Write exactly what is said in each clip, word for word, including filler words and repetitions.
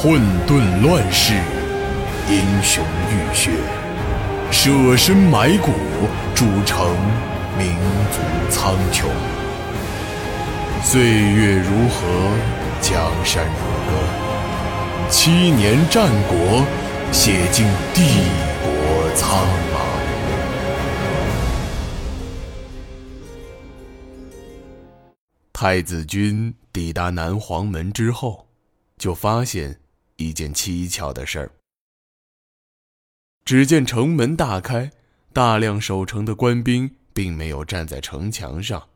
混沌乱世，英雄浴血，舍身埋骨，铸成民族苍穹。岁月如河，江山如歌，七年战国，写尽帝国苍茫。太子军抵达南黄门之后，就发现一件蹊跷的事儿。只见城门大开，大量守城的官兵并没有站在城墙上，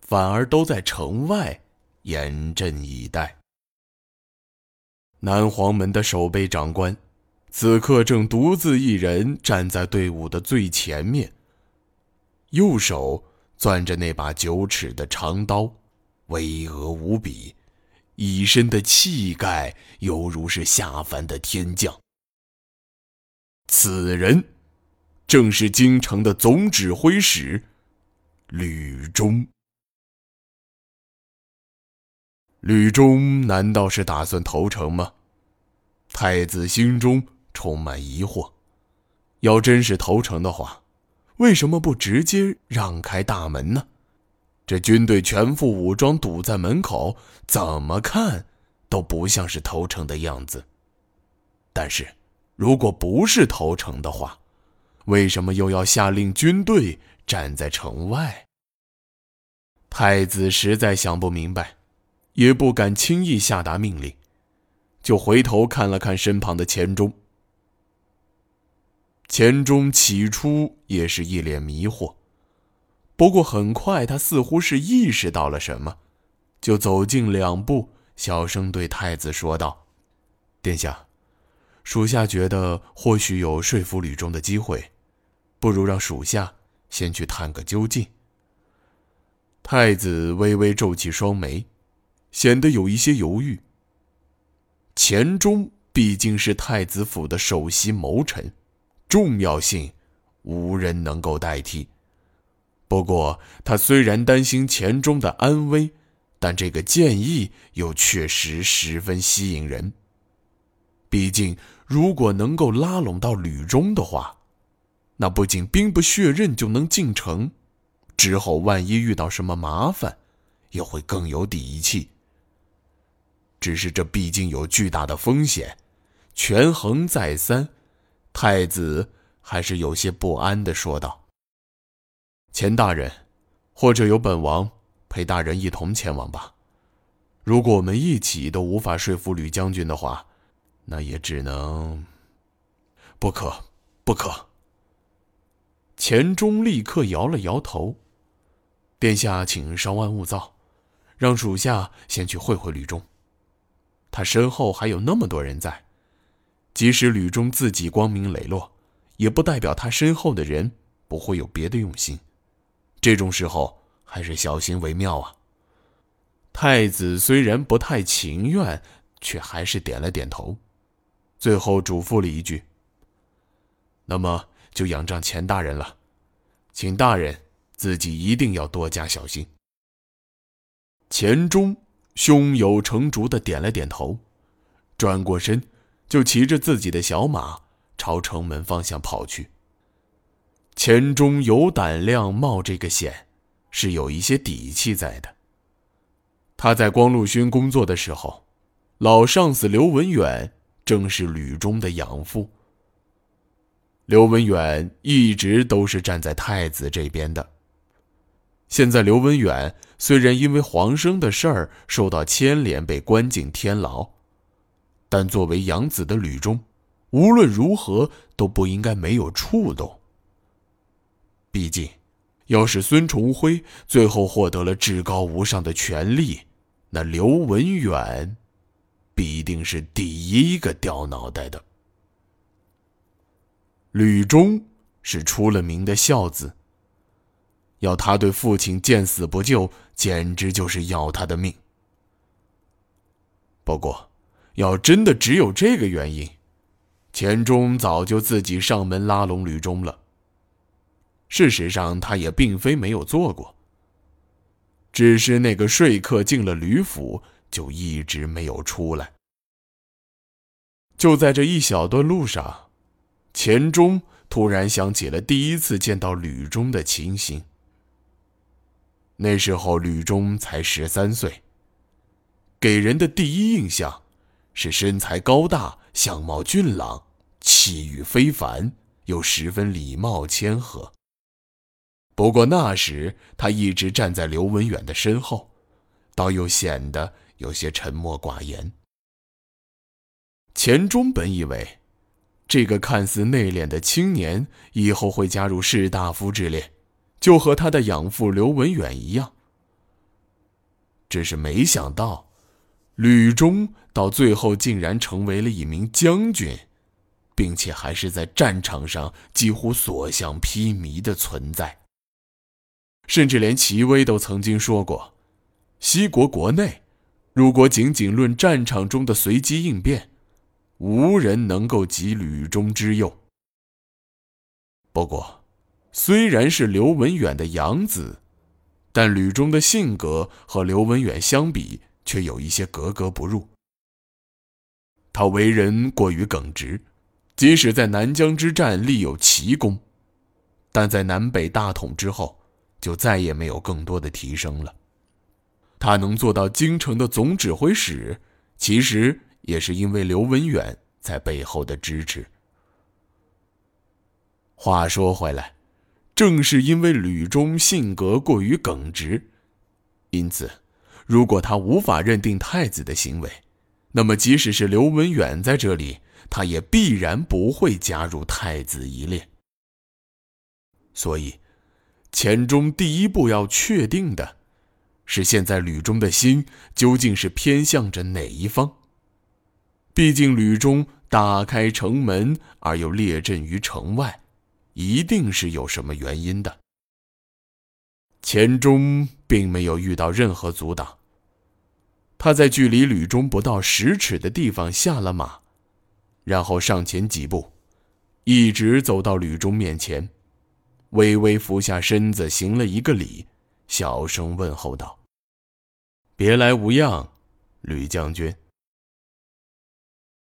反而都在城外严阵以待。南黄门的守备长官此刻正独自一人站在队伍的最前面，右手攥着那把九尺的长刀，巍峨无比，一身的气概犹如是下凡的天将。此人正是京城的总指挥使吕忠。吕忠难道是打算投诚吗？太子心中充满疑惑。要真是投诚的话，为什么不直接让开大门呢？这军队全副武装堵在门口，怎么看都不像是投诚的样子。但是如果不是投诚的话，为什么又要下令军队站在城外？太子实在想不明白，也不敢轻易下达命令，就回头看了看身旁的钱钟。钱钟起初也是一脸迷惑，不过很快他似乎是意识到了什么，就走近两步，小声对太子说道：殿下，属下觉得或许有说服吕忠的机会，不如让属下先去探个究竟。太子微微皱起双眉，显得有一些犹豫。钱钟毕竟是太子府的首席谋臣，重要性无人能够代替。不过他虽然担心钱钟的安危，但这个建议又确实十分吸引人。毕竟如果能够拉拢到吕忠的话，那不仅兵不血刃就能进城，之后万一遇到什么麻烦也会更有底气。只是这毕竟有巨大的风险，权衡再三，太子还是有些不安地说道：钱大人，或者由本王陪大人一同前往吧。如果我们一起都无法说服吕将军的话，那也只能……不可，不可。钱钟立刻摇了摇头：殿下请稍安勿躁，让属下先去会会吕忠。他身后还有那么多人在，即使吕忠自己光明磊落，也不代表他身后的人不会有别的用心。这种时候还是小心为妙啊。太子虽然不太情愿，却还是点了点头，最后嘱咐了一句：那么就仰仗钱大人了，请大人自己一定要多加小心。钱钟胸有成竹地点了点头，转过身就骑着自己的小马朝城门方向跑去。钱钟有胆量冒这个险，是有一些底气在的。他在光禄勋工作的时候，老上司刘文远正是吕忠的养父。刘文远一直都是站在太子这边的。现在刘文远虽然因为黄生的事儿受到牵连被关进天牢，但作为养子的吕忠，无论如何都不应该没有触动。毕竟要是孙重辉最后获得了至高无上的权力，那刘文远必定是第一个掉脑袋的。吕忠是出了名的孝子，要他对父亲见死不救，简直就是要他的命。不过要真的只有这个原因，钱钟早就自己上门拉拢吕忠了。事实上他也并非没有做过，只是那个说客进了吕府就一直没有出来。就在这一小段路上，钱钟突然想起了第一次见到吕中的情形。那时候吕中才十三岁，给人的第一印象是身材高大，相貌俊朗，气宇非凡，又十分礼貌谦和。不过那时他一直站在刘文远的身后，倒又显得有些沉默寡言。钱钟本以为这个看似内敛的青年以后会加入士大夫之列，就和他的养父刘文远一样，只是没想到吕中到最后竟然成为了一名将军，并且还是在战场上几乎所向披靡的存在。甚至连齐威都曾经说过，西国国内如果仅仅论战场中的随机应变，无人能够及吕中之右。不过虽然是刘文远的养子，但吕中的性格和刘文远相比却有一些格格不入。他为人过于耿直，即使在南江之战立有奇功，但在南北大统之后就再也没有更多的提升了。他能做到京城的总指挥使，其实也是因为刘文远在背后的支持。话说回来，正是因为吕中性格过于耿直，因此如果他无法认定太子的行为，那么即使是刘文远在这里，他也必然不会加入太子一列。所以钱钟第一步要确定的是，现在吕中的心究竟是偏向着哪一方。毕竟吕中打开城门而又列阵于城外，一定是有什么原因的。钱钟并没有遇到任何阻挡，他在距离吕中不到十尺的地方下了马，然后上前几步，一直走到吕中面前，微微俯下身子行了一个礼，小声问候道：“别来无恙，吕将军。”